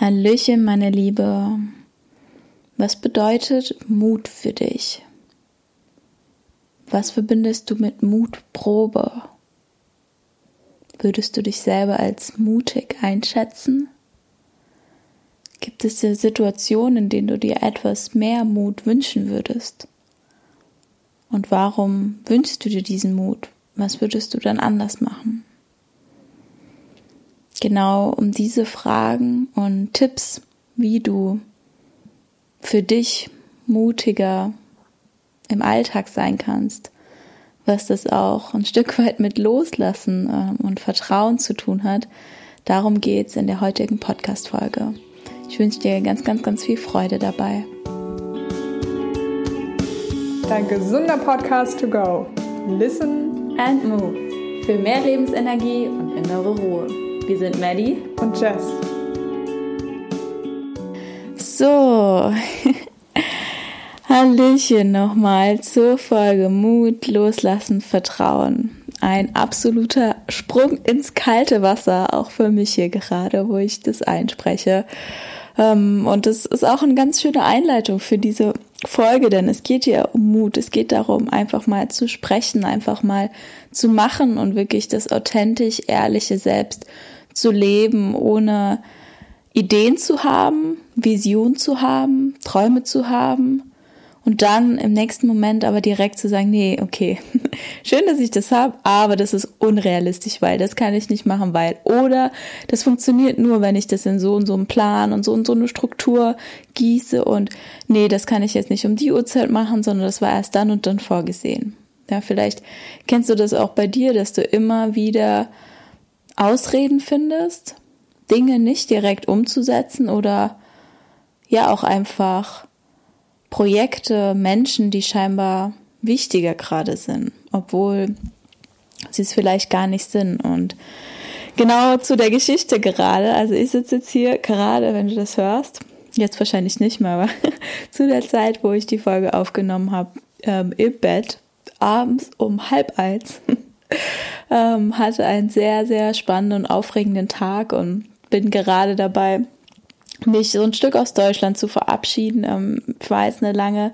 Hallöchen, meine Liebe. Was bedeutet Mut für dich? Was verbindest du mit Mutprobe? Würdest du dich selber als mutig einschätzen? Gibt es Situationen, in denen du dir etwas mehr Mut wünschen würdest? Und warum wünschst du dir diesen Mut? Was würdest du dann anders machen? Genau um diese Fragen und Tipps, wie du für dich mutiger im Alltag sein kannst, was das auch ein Stück weit mit Loslassen und Vertrauen zu tun hat, darum geht's in der heutigen Podcast-Folge. Ich wünsche dir ganz, ganz, ganz viel Freude dabei. Dein gesunder Podcast to go. Listen and move. Für mehr Lebensenergie und innere Ruhe. Wir sind Maddie und Jess. So, Hallöchen nochmal zur Folge Mut, Loslassen, Vertrauen. Ein absoluter Sprung ins kalte Wasser, auch für mich hier gerade, wo ich das einspreche. Und das ist auch eine ganz schöne Einleitung für diese Folge, denn es geht hier um Mut. Es geht darum, einfach mal zu sprechen, einfach mal zu machen und wirklich das authentisch ehrliche Selbst zu leben, ohne Ideen zu haben, Vision zu haben, Träume zu haben und dann im nächsten Moment aber direkt zu sagen, nee, okay, schön, dass ich das habe, aber das ist unrealistisch, weil das kann ich nicht machen, weil oder das funktioniert nur, wenn ich das in so und so einen Plan und so eine Struktur gieße und nee, das kann ich jetzt nicht um die Uhrzeit machen, sondern das war erst dann und dann vorgesehen. Ja, vielleicht kennst du das auch bei dir, dass du immer wieder Ausreden findest, Dinge nicht direkt umzusetzen oder ja auch einfach Projekte, Menschen, die scheinbar wichtiger gerade sind, obwohl sie es vielleicht gar nicht sind. Und genau zu der Geschichte gerade, also ich sitze jetzt hier gerade, wenn du das hörst, jetzt wahrscheinlich nicht mehr, aber zu der Zeit, wo ich die Folge aufgenommen habe, im Bett, abends um 12:30 hatte einen sehr, sehr spannenden und aufregenden Tag und bin gerade dabei, mich so ein Stück aus Deutschland zu verabschieden. Ich war jetzt eine lange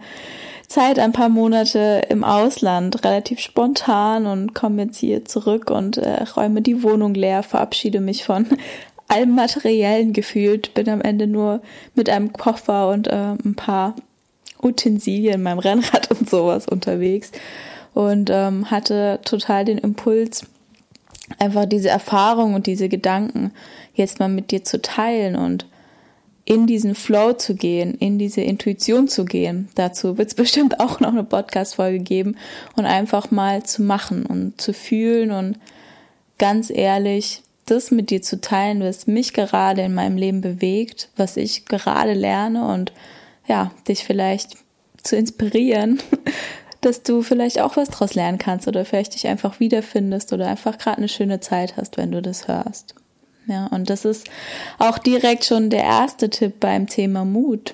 Zeit, ein paar Monate im Ausland, relativ spontan und komme jetzt hier zurück und räume die Wohnung leer, verabschiede mich von allem Materiellen gefühlt, bin am Ende nur mit einem Koffer und ein paar Utensilien, meinem Rennrad und sowas unterwegs und hatte total den Impuls, einfach diese Erfahrung und diese Gedanken jetzt mal mit dir zu teilen und in diesen Flow zu gehen, in diese Intuition zu gehen. Dazu wird es bestimmt auch noch eine Podcast-Folge geben und einfach mal zu machen und zu fühlen und ganz ehrlich das mit dir zu teilen, was mich gerade in meinem Leben bewegt, was ich gerade lerne und ja, dich vielleicht zu inspirieren, dass du vielleicht auch was draus lernen kannst oder vielleicht dich einfach wiederfindest oder einfach gerade eine schöne Zeit hast, wenn du das hörst. Ja, und das ist auch direkt schon der erste Tipp beim Thema Mut.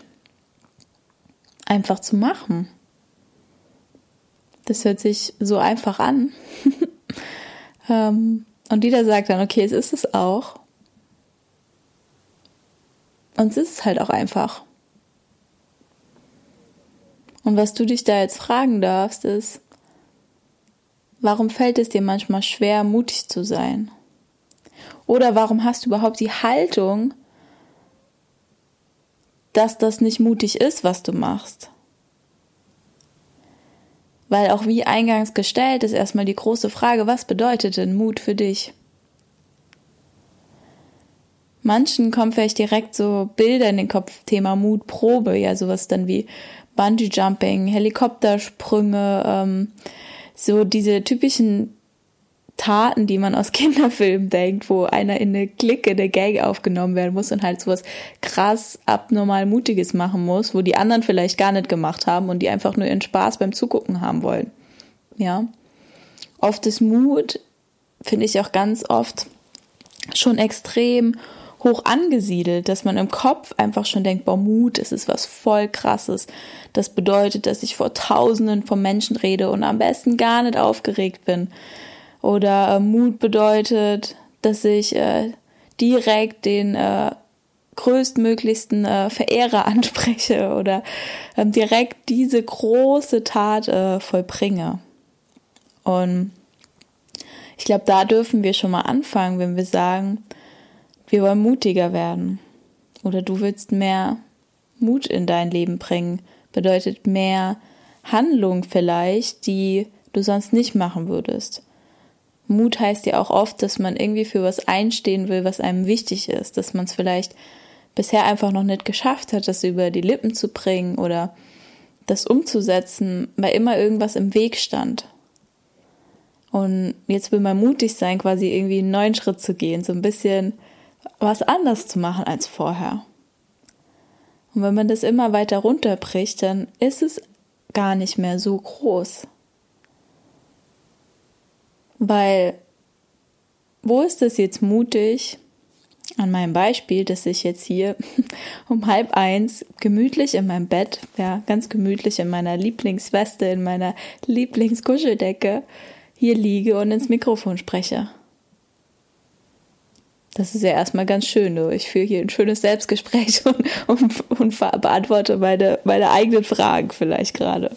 Einfach zu machen. Das hört sich so einfach an. Und jeder sagt dann, okay, es ist es auch. Und es ist halt auch einfach. Und was du dich da jetzt fragen darfst, ist, warum fällt es dir manchmal schwer, mutig zu sein? Oder warum hast du überhaupt die Haltung, dass das nicht mutig ist, was du machst? Weil auch wie eingangs gestellt ist erstmal die große Frage, was bedeutet denn Mut für dich? Manchen kommen vielleicht direkt so Bilder in den Kopf, Thema Mutprobe, ja sowas dann wie Bungee-Jumping, Helikoptersprünge, so diese typischen Taten, die man aus Kinderfilmen denkt, wo einer in eine Clique, der Gang aufgenommen werden muss und halt sowas krass abnormal Mutiges machen muss, wo die anderen vielleicht gar nicht gemacht haben und die einfach nur ihren Spaß beim Zugucken haben wollen. Ja, oft ist Mut, finde ich auch ganz oft, schon extrem hoch angesiedelt, dass man im Kopf einfach schon denkt, boah, Mut, das ist was voll Krasses. Das bedeutet, dass ich vor Tausenden von Menschen rede und am besten gar nicht aufgeregt bin. Oder Mut bedeutet, dass ich direkt den größtmöglichsten Verehrer anspreche oder direkt diese große Tat vollbringe. Und ich glaube, da dürfen wir schon mal anfangen, wenn wir sagen, wir wollen mutiger werden oder du willst mehr Mut in dein Leben bringen, bedeutet mehr Handlung vielleicht, die du sonst nicht machen würdest. Mut heißt ja auch oft, dass man irgendwie für was einstehen will, was einem wichtig ist, dass man es vielleicht bisher einfach noch nicht geschafft hat, das über die Lippen zu bringen oder das umzusetzen, weil immer irgendwas im Weg stand. Und jetzt will man mutig sein, quasi irgendwie einen neuen Schritt zu gehen, so ein bisschen was anders zu machen als vorher. Und wenn man das immer weiter runterbricht, dann ist es gar nicht mehr so groß. Weil, wo ist es jetzt mutig, an meinem Beispiel, dass ich jetzt hier um 12:30 gemütlich in meinem Bett, ja, ganz gemütlich in meiner Lieblingsweste, in meiner Lieblingskuscheldecke hier liege und ins Mikrofon spreche. Das ist ja erstmal ganz schön. Ich führe hier ein schönes Selbstgespräch und beantworte meine eigenen Fragen vielleicht gerade.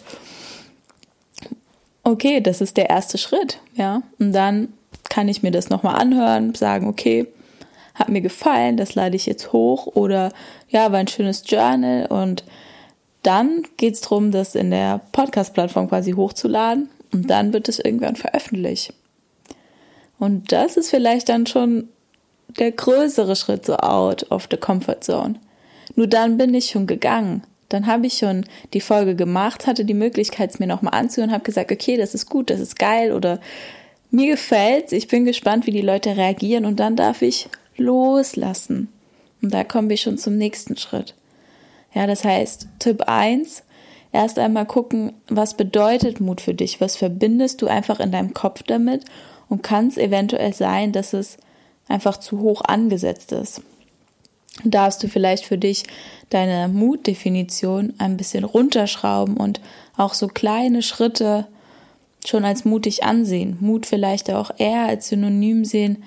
Okay, das ist der erste Schritt, ja. Und dann kann ich mir das nochmal anhören, sagen, okay, hat mir gefallen, das lade ich jetzt hoch oder ja, war ein schönes Journal. Und dann geht's drum, das in der Podcast-Plattform quasi hochzuladen und dann wird es irgendwann veröffentlicht. Und das ist vielleicht dann schon der größere Schritt, so out of the comfort zone. Nur dann bin ich schon gegangen. Dann habe ich schon die Folge gemacht, hatte die Möglichkeit, es mir nochmal anzuhören, habe gesagt, okay, das ist gut, das ist geil oder mir gefällt's, ich bin gespannt, wie die Leute reagieren und dann darf ich loslassen. Und da kommen wir schon zum nächsten Schritt. Ja, das heißt, Tipp 1, erst einmal gucken, was bedeutet Mut für dich, was verbindest du einfach in deinem Kopf damit und kann es eventuell sein, dass es einfach zu hoch angesetzt ist. Darfst du vielleicht für dich deine Mutdefinition ein bisschen runterschrauben und auch so kleine Schritte schon als mutig ansehen. Mut vielleicht auch eher als Synonym sehen,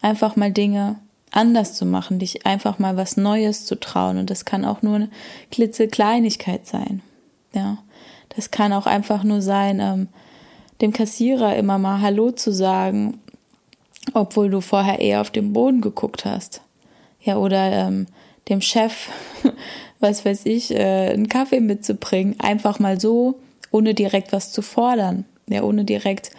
einfach mal Dinge anders zu machen, dich einfach mal was Neues zu trauen. Und das kann auch nur eine klitzekleinigkeit sein. Ja, das kann auch einfach nur sein, dem Kassierer immer mal Hallo zu sagen, obwohl du vorher eher auf den Boden geguckt hast. Ja, oder dem Chef, was weiß ich, einen Kaffee mitzubringen, einfach mal so, ohne direkt was zu fordern, ja, ohne direkt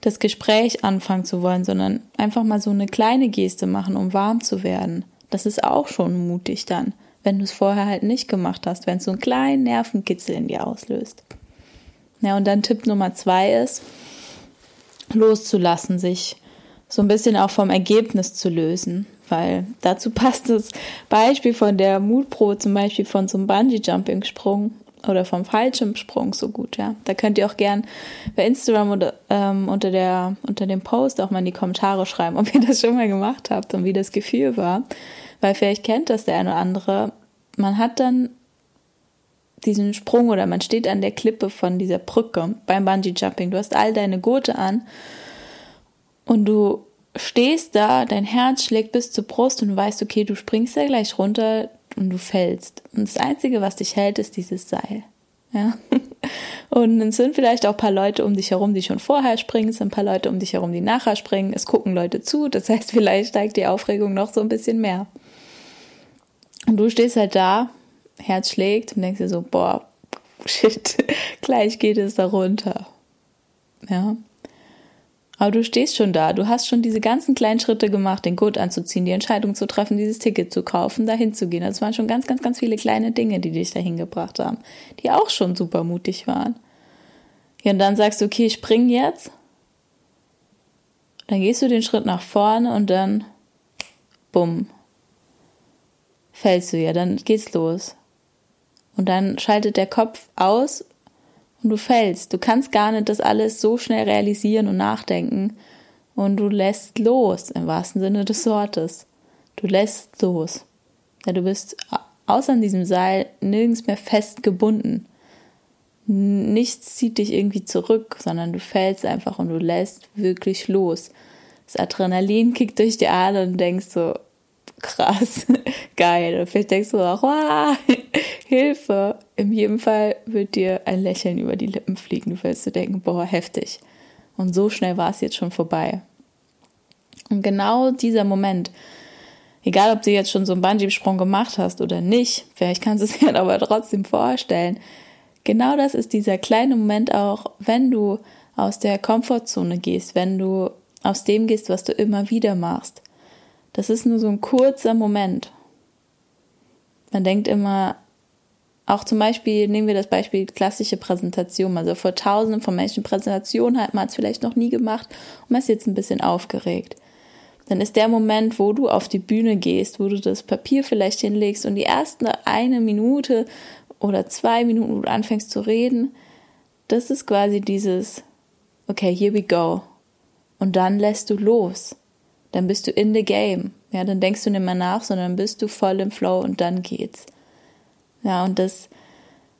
das Gespräch anfangen zu wollen, sondern einfach mal so eine kleine Geste machen, um warm zu werden. Das ist auch schon mutig dann, wenn du es vorher halt nicht gemacht hast, wenn es so einen kleinen Nervenkitzel in dir auslöst. Ja, und dann Tipp Nummer 2 ist, loszulassen, sich so ein bisschen auch vom Ergebnis zu lösen. Weil dazu passt das Beispiel von der Mutprobe, zum Beispiel von so einem Bungee-Jumping-Sprung oder vom Fallschirmsprung so gut, ja. Da könnt ihr auch gern bei Instagram oder unter dem Post auch mal in die Kommentare schreiben, ob ihr das schon mal gemacht habt und wie das Gefühl war. Weil vielleicht kennt das der eine oder andere. Man hat dann diesen Sprung oder man steht an der Klippe von dieser Brücke beim Bungee-Jumping. Du hast all deine Gurte an und du stehst da, dein Herz schlägt bis zur Brust und du weißt, okay, du springst ja gleich runter und du fällst. Und das Einzige, was dich hält, ist dieses Seil. Ja? Und es sind vielleicht auch ein paar Leute um dich herum, die schon vorher springen, es sind ein paar Leute um dich herum, die nachher springen, es gucken Leute zu, das heißt, vielleicht steigt die Aufregung noch so ein bisschen mehr. Und du stehst halt da, Herz schlägt und denkst dir so, boah, shit, gleich geht es da runter. Ja. Aber du stehst schon da, du hast schon diese ganzen kleinen Schritte gemacht, den Gurt anzuziehen, die Entscheidung zu treffen, dieses Ticket zu kaufen, dahin zu gehen. Das waren schon ganz, ganz, ganz viele kleine Dinge, die dich dahin gebracht haben, die auch schon super mutig waren. Ja, und dann sagst du, okay, spring jetzt. Dann gehst du den Schritt nach vorne und dann, bumm, fällst du ja, dann geht's los. Und dann schaltet der Kopf aus. Und du fällst. Du kannst gar nicht das alles so schnell realisieren und nachdenken. Und du lässt los, im wahrsten Sinne des Wortes. Du lässt los. Ja, du bist außer an diesem Seil nirgends mehr festgebunden. Nichts zieht dich irgendwie zurück, sondern du fällst einfach und du lässt wirklich los. Das Adrenalin kickt durch die Adern und denkst so, krass, geil. Vielleicht denkst du auch, wow, Hilfe. In jedem Fall wird dir ein Lächeln über die Lippen fliegen. Du wirst dir denken, boah, heftig. Und so schnell war es jetzt schon vorbei. Und genau dieser Moment, egal ob du jetzt schon so einen Bungee-Sprung gemacht hast oder nicht, vielleicht kannst du es dir aber trotzdem vorstellen, genau das ist dieser kleine Moment auch, wenn du aus der Komfortzone gehst, wenn du aus dem gehst, was du immer wieder machst. Das ist nur so ein kurzer Moment. Man denkt immer, auch zum Beispiel, nehmen wir das Beispiel klassische Präsentation, also vor tausenden von Menschen Präsentation halt, man hat es vielleicht noch nie gemacht und man ist jetzt ein bisschen aufgeregt. Dann ist der Moment, wo du auf die Bühne gehst, wo du das Papier vielleicht hinlegst und die erste eine Minute oder 2 Minuten, wo du anfängst zu reden, das ist quasi dieses, okay, here we go. Und dann lässt du los. Dann bist du in the game. Ja, dann denkst du nicht mehr nach, sondern bist du voll im Flow und dann geht's. Ja, und das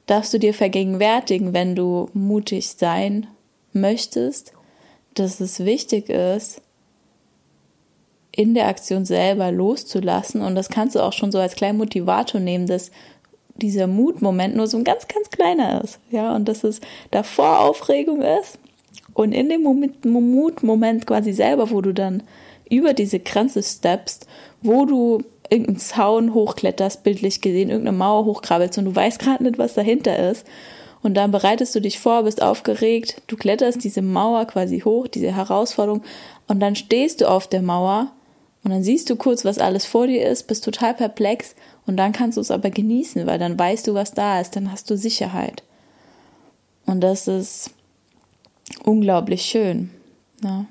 darfst du dir vergegenwärtigen, wenn du mutig sein möchtest, dass es wichtig ist, in der Aktion selber loszulassen. Und das kannst du auch schon so als kleinen Motivator nehmen, dass dieser Mutmoment nur so ein ganz, ganz kleiner ist. Ja, und dass es davor Aufregung ist und in dem Mutmoment quasi selber, wo du dann über diese Grenze steppst, wo du irgendeinen Zaun hochkletterst, bildlich gesehen, irgendeine Mauer hochkrabbelst und du weißt gerade nicht, was dahinter ist. Und dann bereitest du dich vor, bist aufgeregt, du kletterst diese Mauer quasi hoch, diese Herausforderung und dann stehst du auf der Mauer. Und dann siehst du kurz, was alles vor dir ist, bist total perplex und dann kannst du es aber genießen, weil dann weißt du, was da ist, dann hast du Sicherheit. Und das ist unglaublich schön. Ja.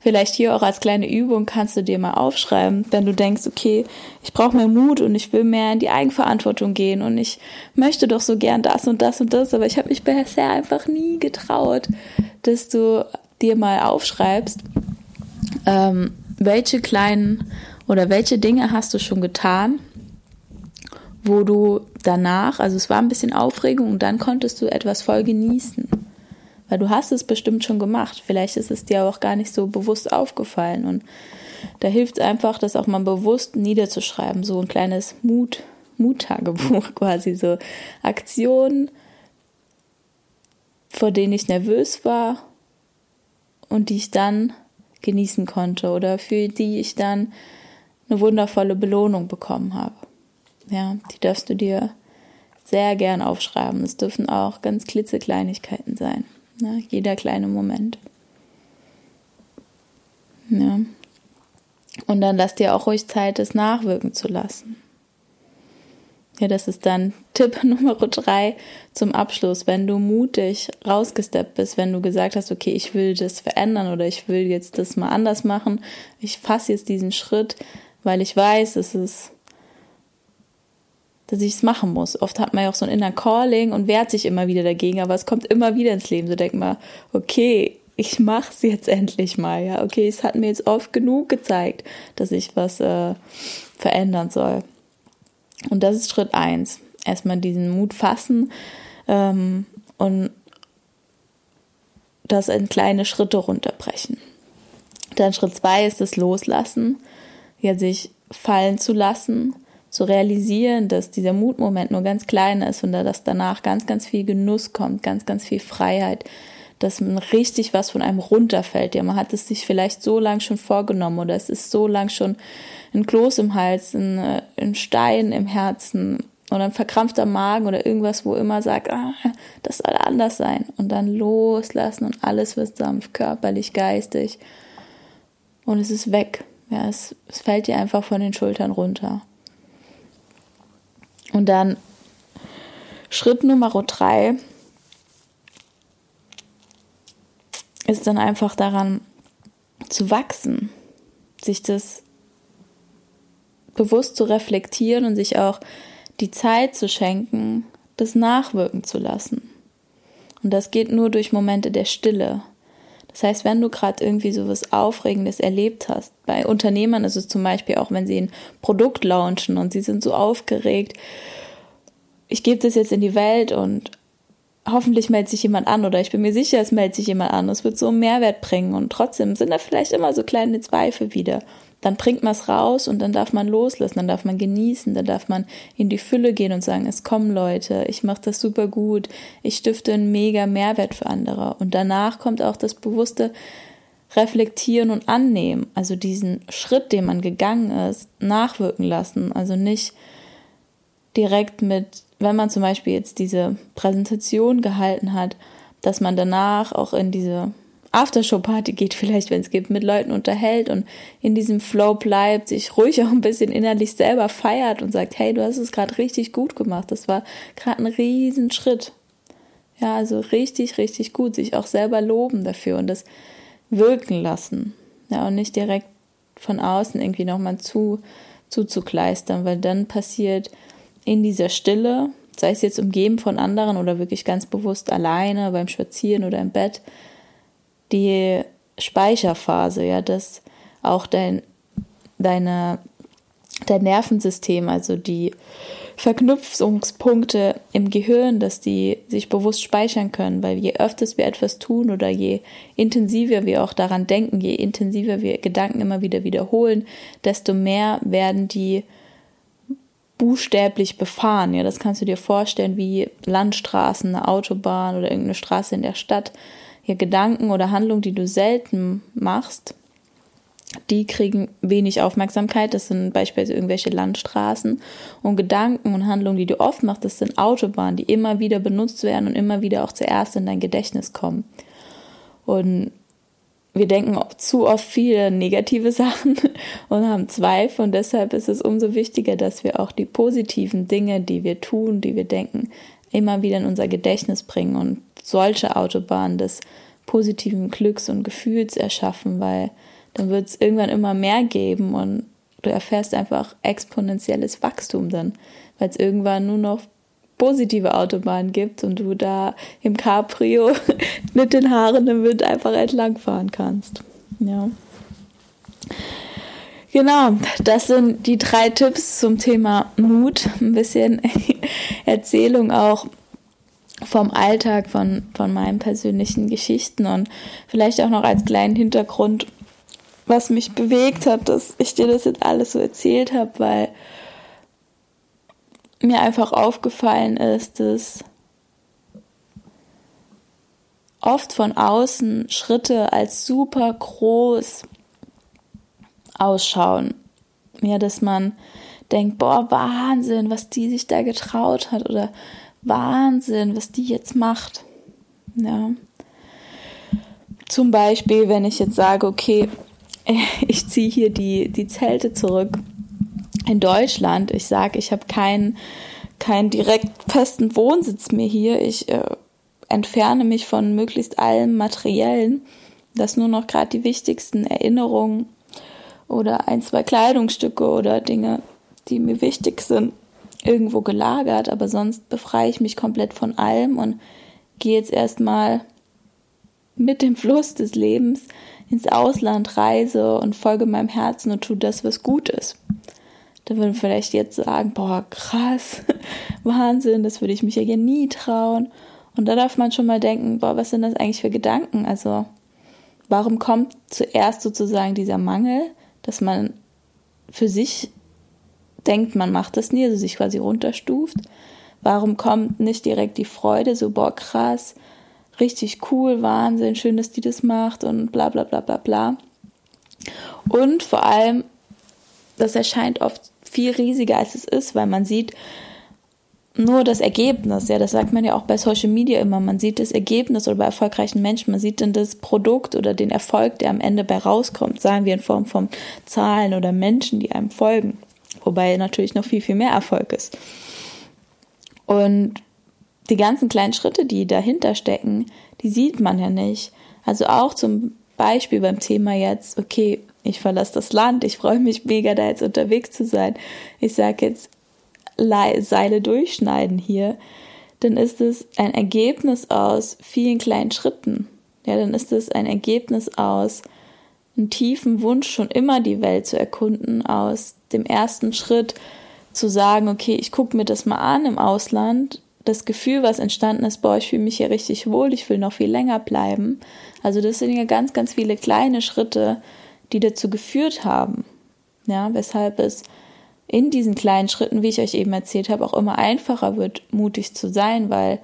Vielleicht hier auch als kleine Übung kannst du dir mal aufschreiben, wenn du denkst, okay, ich brauche mehr Mut und ich will mehr in die Eigenverantwortung gehen und ich möchte doch so gern das und das und das, aber ich habe mich bisher einfach nie getraut, dass du dir mal aufschreibst, welche kleinen oder welche Dinge hast du schon getan, wo du danach, also es war ein bisschen Aufregung und dann konntest du etwas voll genießen, weil du hast es bestimmt schon gemacht, vielleicht ist es dir auch gar nicht so bewusst aufgefallen und da hilft es einfach, das auch mal bewusst niederzuschreiben, so ein kleines Mut-Tagebuch quasi, so Aktionen, vor denen ich nervös war und die ich dann genießen konnte oder für die ich dann eine wundervolle Belohnung bekommen habe. Ja, die darfst du dir sehr gern aufschreiben. Es dürfen auch ganz klitzekleinigkeiten sein. Ne? Jeder kleine Moment. Ja. Und dann lass dir auch ruhig Zeit, es nachwirken zu lassen. Ja, das ist dann Tipp Nummer 3 zum Abschluss. Wenn du mutig rausgesteppt bist, wenn du gesagt hast, okay, ich will das verändern oder ich will jetzt das mal anders machen, ich fasse jetzt diesen Schritt, weil ich weiß, dass ich es machen muss. Oft hat man ja auch so ein inner Calling und wehrt sich immer wieder dagegen, aber es kommt immer wieder ins Leben. So denk mal, okay, ich mache es jetzt endlich mal. Ja, okay, es hat mir jetzt oft genug gezeigt, dass ich was verändern soll. Und das ist Schritt 1. Erstmal diesen Mut fassen und das in kleine Schritte runterbrechen. Dann Schritt 2 ist das Loslassen, ja, sich fallen zu lassen, zu realisieren, dass dieser Mutmoment nur ganz klein ist und dass danach ganz, ganz viel Genuss kommt, ganz, ganz viel Freiheit, dass man richtig was von einem runterfällt. Ja, man hat es sich vielleicht so lang schon vorgenommen oder es ist so lang schon ein Kloß im Hals, ein Stein im Herzen oder ein verkrampfter Magen oder irgendwas, wo immer sagt, das soll anders sein. Und dann loslassen und alles wird sanft, körperlich, geistig. Und es ist weg. Ja, es fällt dir einfach von den Schultern runter. Und dann Schritt Nummer 3. Ist dann einfach daran zu wachsen, sich das bewusst zu reflektieren und sich auch die Zeit zu schenken, das nachwirken zu lassen. Und das geht nur durch Momente der Stille. Das heißt, wenn du gerade irgendwie so was Aufregendes erlebt hast, bei Unternehmern ist es zum Beispiel auch, wenn sie ein Produkt launchen und sie sind so aufgeregt, ich gebe das jetzt in die Welt und hoffentlich meldet sich jemand an oder ich bin mir sicher, es meldet sich jemand an. Es wird so einen Mehrwert bringen und trotzdem sind da vielleicht immer so kleine Zweifel wieder. Dann bringt man es raus und dann darf man loslassen, dann darf man genießen, dann darf man in die Fülle gehen und sagen, es kommen Leute, ich mache das super gut, ich stifte einen mega Mehrwert für andere. Und danach kommt auch das bewusste Reflektieren und Annehmen, also diesen Schritt, den man gegangen ist, nachwirken lassen, also nicht direkt mit, wenn man zum Beispiel jetzt diese Präsentation gehalten hat, dass man danach auch in diese Aftershow-Party geht, vielleicht, wenn es gibt, mit Leuten unterhält und in diesem Flow bleibt, sich ruhig auch ein bisschen innerlich selber feiert und sagt, hey, du hast es gerade richtig gut gemacht, das war gerade ein Riesenschritt. Ja, also richtig, richtig gut, sich auch selber loben dafür und das wirken lassen. Ja, und nicht direkt von außen irgendwie nochmal zuzukleistern, weil dann passiert in dieser Stille, sei es jetzt umgeben von anderen oder wirklich ganz bewusst alleine beim Spazieren oder im Bett, die Speicherphase, ja, dass auch dein Nervensystem, also die Verknüpfungspunkte im Gehirn, dass die sich bewusst speichern können, weil je öfters wir etwas tun oder je intensiver wir auch daran denken, je intensiver wir Gedanken immer wieder wiederholen, desto mehr werden die buchstäblich befahren. Ja, das kannst du dir vorstellen wie Landstraßen, eine Autobahn oder irgendeine Straße in der Stadt. Ja, Gedanken oder Handlungen, die du selten machst, die kriegen wenig Aufmerksamkeit. Das sind beispielsweise irgendwelche Landstraßen. Und Gedanken und Handlungen, die du oft machst, das sind Autobahnen, die immer wieder benutzt werden und immer wieder auch zuerst in dein Gedächtnis kommen. Und wir denken auch zu oft viele negative Sachen und haben Zweifel. Und deshalb ist es umso wichtiger, dass wir auch die positiven Dinge, die wir tun, die wir denken, immer wieder in unser Gedächtnis bringen und solche Autobahnen des positiven Glücks und Gefühls erschaffen, weil dann wird es irgendwann immer mehr geben und du erfährst einfach exponentielles Wachstum dann, weil es irgendwann nur noch positive Autobahnen gibt und du da im Cabrio mit den Haaren im Wind einfach entlangfahren kannst. Ja. Genau, das sind die 3 Tipps zum Thema Mut, ein bisschen Erzählung auch vom Alltag, von meinen persönlichen Geschichten und vielleicht auch noch als kleinen Hintergrund, was mich bewegt hat, dass ich dir das jetzt alles so erzählt habe, weil mir einfach aufgefallen ist, dass oft von außen Schritte als super groß ausschauen. Ja, dass man denkt, boah, Wahnsinn, was die sich da getraut hat oder Wahnsinn, was die jetzt macht. Ja. Zum Beispiel, wenn ich jetzt sage, okay, ich ziehe hier die Zelte zurück in Deutschland. Ich sage, ich habe keinen direkt festen Wohnsitz mehr hier. Ich entferne mich von möglichst allem Materiellen, dass nur noch gerade die wichtigsten Erinnerungen oder 1, 2 Kleidungsstücke oder Dinge, die mir wichtig sind, irgendwo gelagert, aber sonst befreie ich mich komplett von allem und gehe jetzt erstmal mit dem Fluss des Lebens ins Ausland, reise und folge meinem Herzen und tue das, was gut ist. Da würden vielleicht jetzt sagen, boah, krass, Wahnsinn, das würde ich mich ja nie trauen. Und da darf man schon mal denken, boah, was sind das eigentlich für Gedanken? Also warum kommt zuerst sozusagen dieser Mangel, dass man für sich denkt, man macht das nie, also sich quasi runterstuft? Warum kommt nicht direkt die Freude, so boah, krass, richtig cool, Wahnsinn, schön, dass die das macht und bla bla bla bla bla. Und vor allem, das erscheint oft viel riesiger, als es ist, weil man sieht nur das Ergebnis. Ja, das sagt man ja auch bei Social Media immer. Man sieht das Ergebnis oder bei erfolgreichen Menschen, man sieht dann das Produkt oder den Erfolg, der am Ende bei rauskommt, sagen wir in Form von Zahlen oder Menschen, die einem folgen. Wobei natürlich noch viel, viel mehr Erfolg ist. Und die ganzen kleinen Schritte, die dahinter stecken, die sieht man ja nicht. Also auch zum Beispiel beim Thema jetzt, okay, ich verlasse das Land, ich freue mich mega, da jetzt unterwegs zu sein. Ich sage jetzt, Seile durchschneiden hier. Dann ist es ein Ergebnis aus vielen kleinen Schritten. Ja, dann ist es ein Ergebnis aus einem tiefen Wunsch, schon immer die Welt zu erkunden, aus dem ersten Schritt zu sagen, okay, ich gucke mir das mal an im Ausland, das Gefühl, was entstanden ist, boah, ich fühle mich hier richtig wohl, ich will noch viel länger bleiben. Also das sind ja ganz, ganz viele kleine Schritte, die dazu geführt haben. Ja, weshalb es in diesen kleinen Schritten, wie ich euch eben erzählt habe, auch immer einfacher wird, mutig zu sein, weil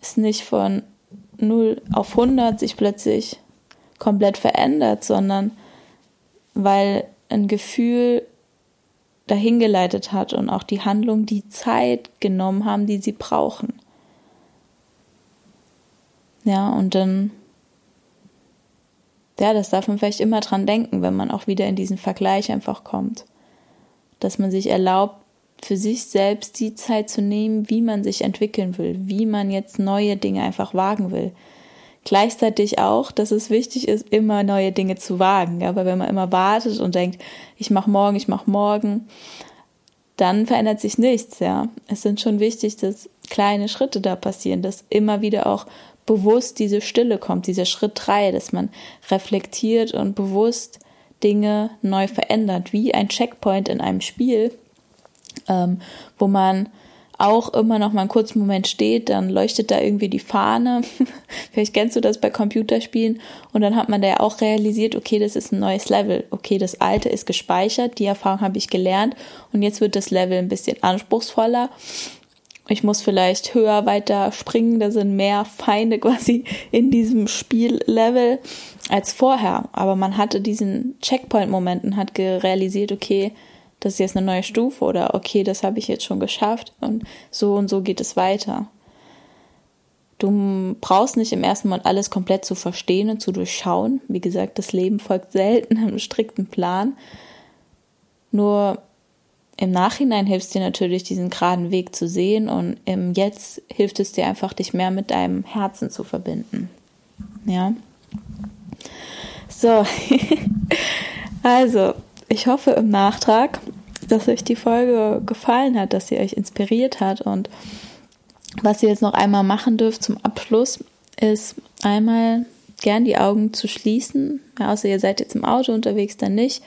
es nicht von 0 auf 100 sich plötzlich komplett verändert, sondern weil ein Gefühl dahin geleitet hat und auch die Handlung die Zeit genommen haben, die sie brauchen. Ja, und dann, ja, das darf man vielleicht immer dran denken, wenn man auch wieder in diesen Vergleich einfach kommt, dass man sich erlaubt, für sich selbst die Zeit zu nehmen, wie man sich entwickeln will, wie man jetzt neue Dinge einfach wagen will. Gleichzeitig auch, dass es wichtig ist, immer neue Dinge zu wagen. Aber wenn man immer wartet und denkt, ich mache morgen, dann verändert sich nichts. Ja, es sind schon wichtig, dass kleine Schritte da passieren, dass immer wieder auch bewusst diese Stille kommt, dieser Schritt 3, dass man reflektiert und bewusst Dinge neu verändert, wie ein Checkpoint in einem Spiel, wo man auch immer noch mal einen kurzen Moment steht, dann leuchtet da irgendwie die Fahne. Vielleicht kennst du das bei Computerspielen. Und dann hat man da ja auch realisiert, okay, das ist ein neues Level. Okay, das alte ist gespeichert, die Erfahrung habe ich gelernt. Und jetzt wird das Level ein bisschen anspruchsvoller. Ich muss vielleicht höher, weiter springen. Da sind mehr Feinde quasi in diesem Spiellevel als vorher. Aber man hatte diesen Checkpoint-Moment und hat realisiert, okay, das ist jetzt eine neue Stufe oder okay, das habe ich jetzt schon geschafft und so geht es weiter. Du brauchst nicht im ersten Moment alles komplett zu verstehen und zu durchschauen. Wie gesagt, das Leben folgt selten einem strikten Plan. Nur im Nachhinein hilft es dir natürlich, diesen geraden Weg zu sehen und im Jetzt hilft es dir einfach, dich mehr mit deinem Herzen zu verbinden. Ja. So. Also, ich hoffe im Nachtrag, dass euch die Folge gefallen hat, dass sie euch inspiriert hat. Und was ihr jetzt noch einmal machen dürft zum Abschluss, ist einmal gern die Augen zu schließen. Ja, außer ihr seid jetzt im Auto unterwegs, dann nicht.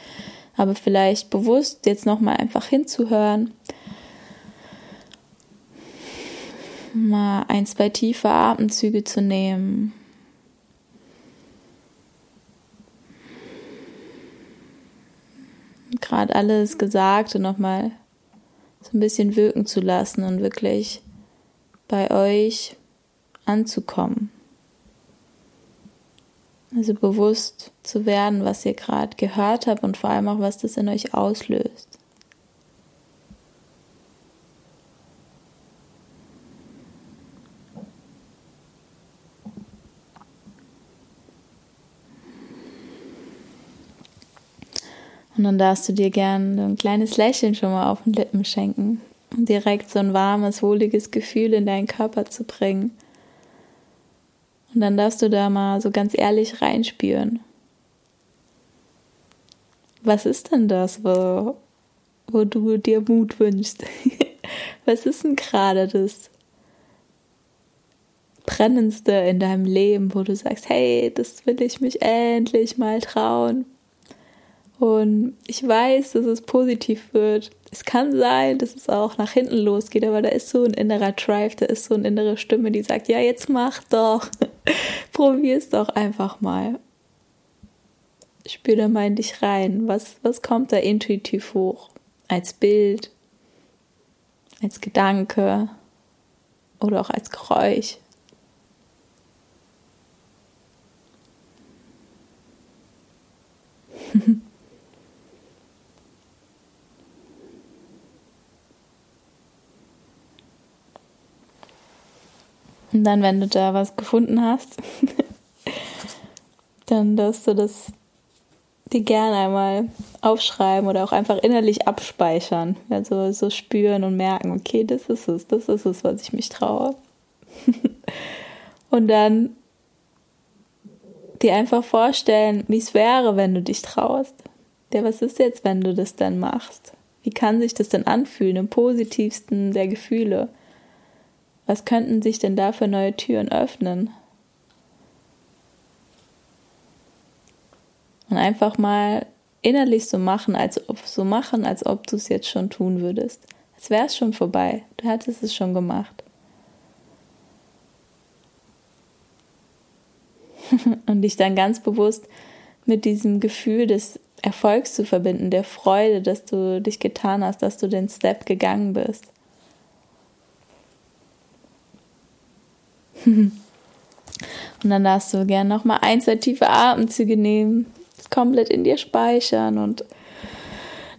Aber vielleicht bewusst jetzt nochmal einfach hinzuhören. Mal 1, 2 tiefe Atemzüge zu nehmen. Gerade alles Gesagte nochmal so ein bisschen wirken zu lassen und wirklich bei euch anzukommen. Also bewusst zu werden, was ihr gerade gehört habt und vor allem auch, was das in euch auslöst. Und dann darfst du dir gerne ein kleines Lächeln schon mal auf den Lippen schenken, um direkt so ein warmes, wohliges Gefühl in deinen Körper zu bringen. Und dann darfst du da mal so ganz ehrlich reinspüren. Was ist denn das, wo du dir Mut wünschst? Was ist denn gerade das Brennendste in deinem Leben, wo du sagst, hey, das will ich mich endlich mal trauen? Und ich weiß, dass es positiv wird. Es kann sein, dass es auch nach hinten losgeht, aber da ist so ein innerer Drive, da ist so eine innere Stimme, die sagt, ja, jetzt mach doch, probier's doch einfach mal. Spür da mal in dich rein, was kommt da intuitiv hoch? Als Bild, als Gedanke oder auch als Geräusch. Und dann, wenn du da was gefunden hast, dann darfst du das dir gerne einmal aufschreiben oder auch einfach innerlich abspeichern. Also so spüren und merken, okay, das ist es, was ich mich traue. Und dann dir einfach vorstellen, wie es wäre, wenn du dich traust. Ja, was ist jetzt, wenn du das dann machst? Wie kann sich das denn anfühlen, im positivsten der Gefühle? Was könnten sich denn da für neue Türen öffnen? Und einfach mal innerlich so machen, als ob du es jetzt schon tun würdest. Als wäre es schon vorbei. Du hattest es schon gemacht. und dich dann ganz bewusst mit diesem Gefühl des Erfolgs zu verbinden, der Freude, dass du dich getan hast, dass du den Step gegangen bist. Und dann darfst du gerne nochmal 1, 2 tiefe Atemzüge nehmen, das komplett in dir speichern und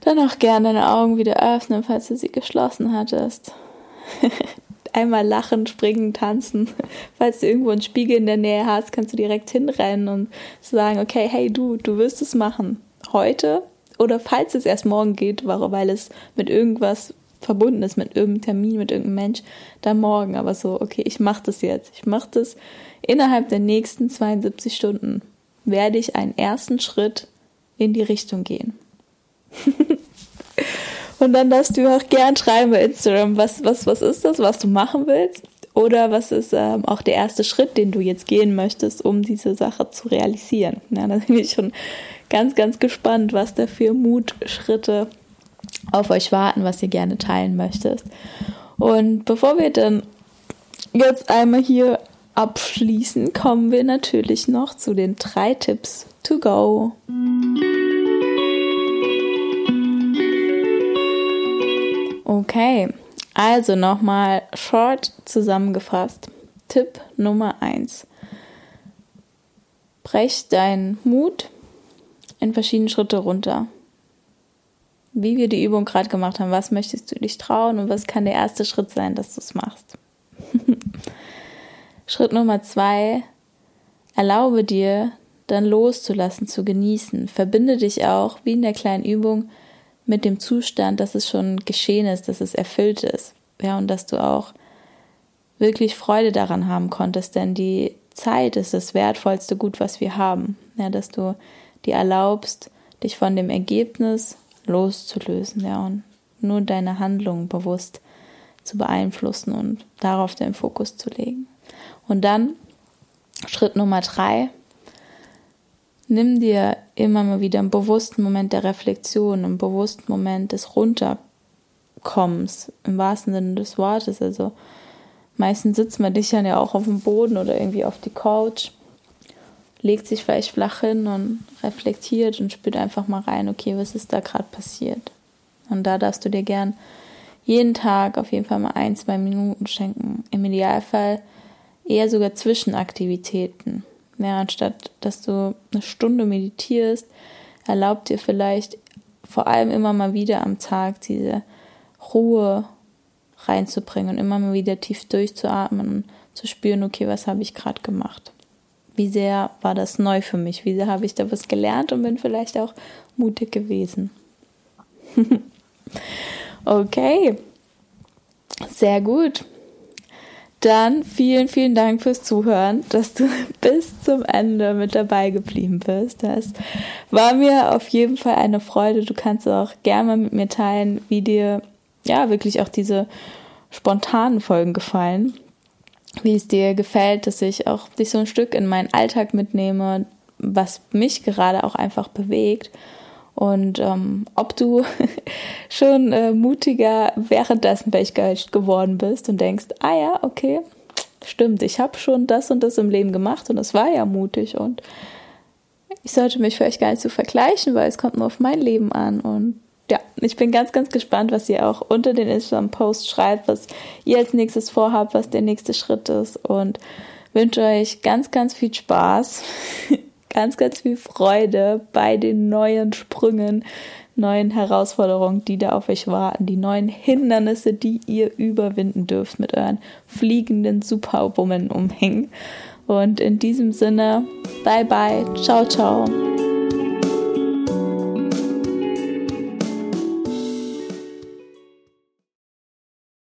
dann auch gerne deine Augen wieder öffnen, falls du sie geschlossen hattest. Einmal lachen, springen, tanzen. Falls du irgendwo einen Spiegel in der Nähe hast, kannst du direkt hinrennen und sagen, okay, hey du wirst es machen. Heute oder falls es erst morgen geht, weil es mit irgendwas verbunden ist, mit irgendeinem Termin, mit irgendeinem Mensch, dann morgen. Aber so, okay, ich mache das jetzt. Ich mache das innerhalb der nächsten 72 Stunden. Werde ich einen ersten Schritt in die Richtung gehen. Und dann darfst du auch gern schreiben bei Instagram, was ist das, was du machen willst? Oder was ist auch der erste Schritt, den du jetzt gehen möchtest, um diese Sache zu realisieren? Ja, da bin ich schon ganz, ganz gespannt, was da für Mutschritte auf euch warten, was ihr gerne teilen möchtet. Und bevor wir dann jetzt einmal hier abschließen, kommen wir natürlich noch zu den 3 Tipps to go. Okay, also nochmal short zusammengefasst. Tipp Nummer 1. Brech deinen Mut in verschiedene Schritte runter. Wie wir die Übung gerade gemacht haben, was möchtest du dich trauen und was kann der erste Schritt sein, dass du es machst? Schritt Nummer 2. Erlaube dir, dann loszulassen, zu genießen. Verbinde dich auch, wie in der kleinen Übung, mit dem Zustand, dass es schon geschehen ist, dass es erfüllt ist, ja, und dass du auch wirklich Freude daran haben konntest, denn die Zeit ist das wertvollste Gut, was wir haben, ja, dass du dir erlaubst, dich von dem Ergebnis loszulösen, ja, und nur deine Handlungen bewusst zu beeinflussen und darauf den Fokus zu legen. Und dann Schritt Nummer 3, nimm dir immer mal wieder einen bewussten Moment der Reflexion, einen bewussten Moment des Runterkommens, im wahrsten Sinne des Wortes. Also meistens sitzt man dich ja auch auf dem Boden oder irgendwie auf die Couch, legt sich vielleicht flach hin und reflektiert und spürt einfach mal rein, okay, was ist da gerade passiert? Und da darfst du dir gern jeden Tag auf jeden Fall mal 1, 2 Minuten schenken. Im Idealfall eher sogar zwischen Aktivitäten. Ja, anstatt dass du eine Stunde meditierst, erlaub dir vielleicht vor allem immer mal wieder am Tag diese Ruhe reinzubringen und immer mal wieder tief durchzuatmen und zu spüren, okay, was habe ich gerade gemacht? Wie sehr war das neu für mich? Wie sehr habe ich da was gelernt und bin vielleicht auch mutig gewesen? Okay, sehr gut. Dann vielen, vielen Dank fürs Zuhören, dass du bis zum Ende mit dabei geblieben bist. Das war mir auf jeden Fall eine Freude. Du kannst auch gerne mit mir teilen, wie dir ja wirklich auch diese spontanen Folgen gefallen. Wie es dir gefällt, dass ich auch dich so ein Stück in meinen Alltag mitnehme, was mich gerade auch einfach bewegt. Und ob du schon mutiger währenddessen weltgeist geworden bist und denkst, ah ja, okay, stimmt, ich habe schon das und das im Leben gemacht und das war ja mutig und ich sollte mich vielleicht gar nicht so vergleichen, weil es kommt nur auf mein Leben an. Und ja, ich bin ganz, ganz gespannt, was ihr auch unter den Instagram-Posts schreibt, was ihr als nächstes vorhabt, was der nächste Schritt ist und wünsche euch ganz, ganz viel Spaß. Ganz, ganz viel Freude bei den neuen Sprüngen, neuen Herausforderungen, die da auf euch warten, die neuen Hindernisse, die ihr überwinden dürft mit euren fliegenden Superwoman-Umhängen. Und in diesem Sinne, bye bye, ciao, ciao.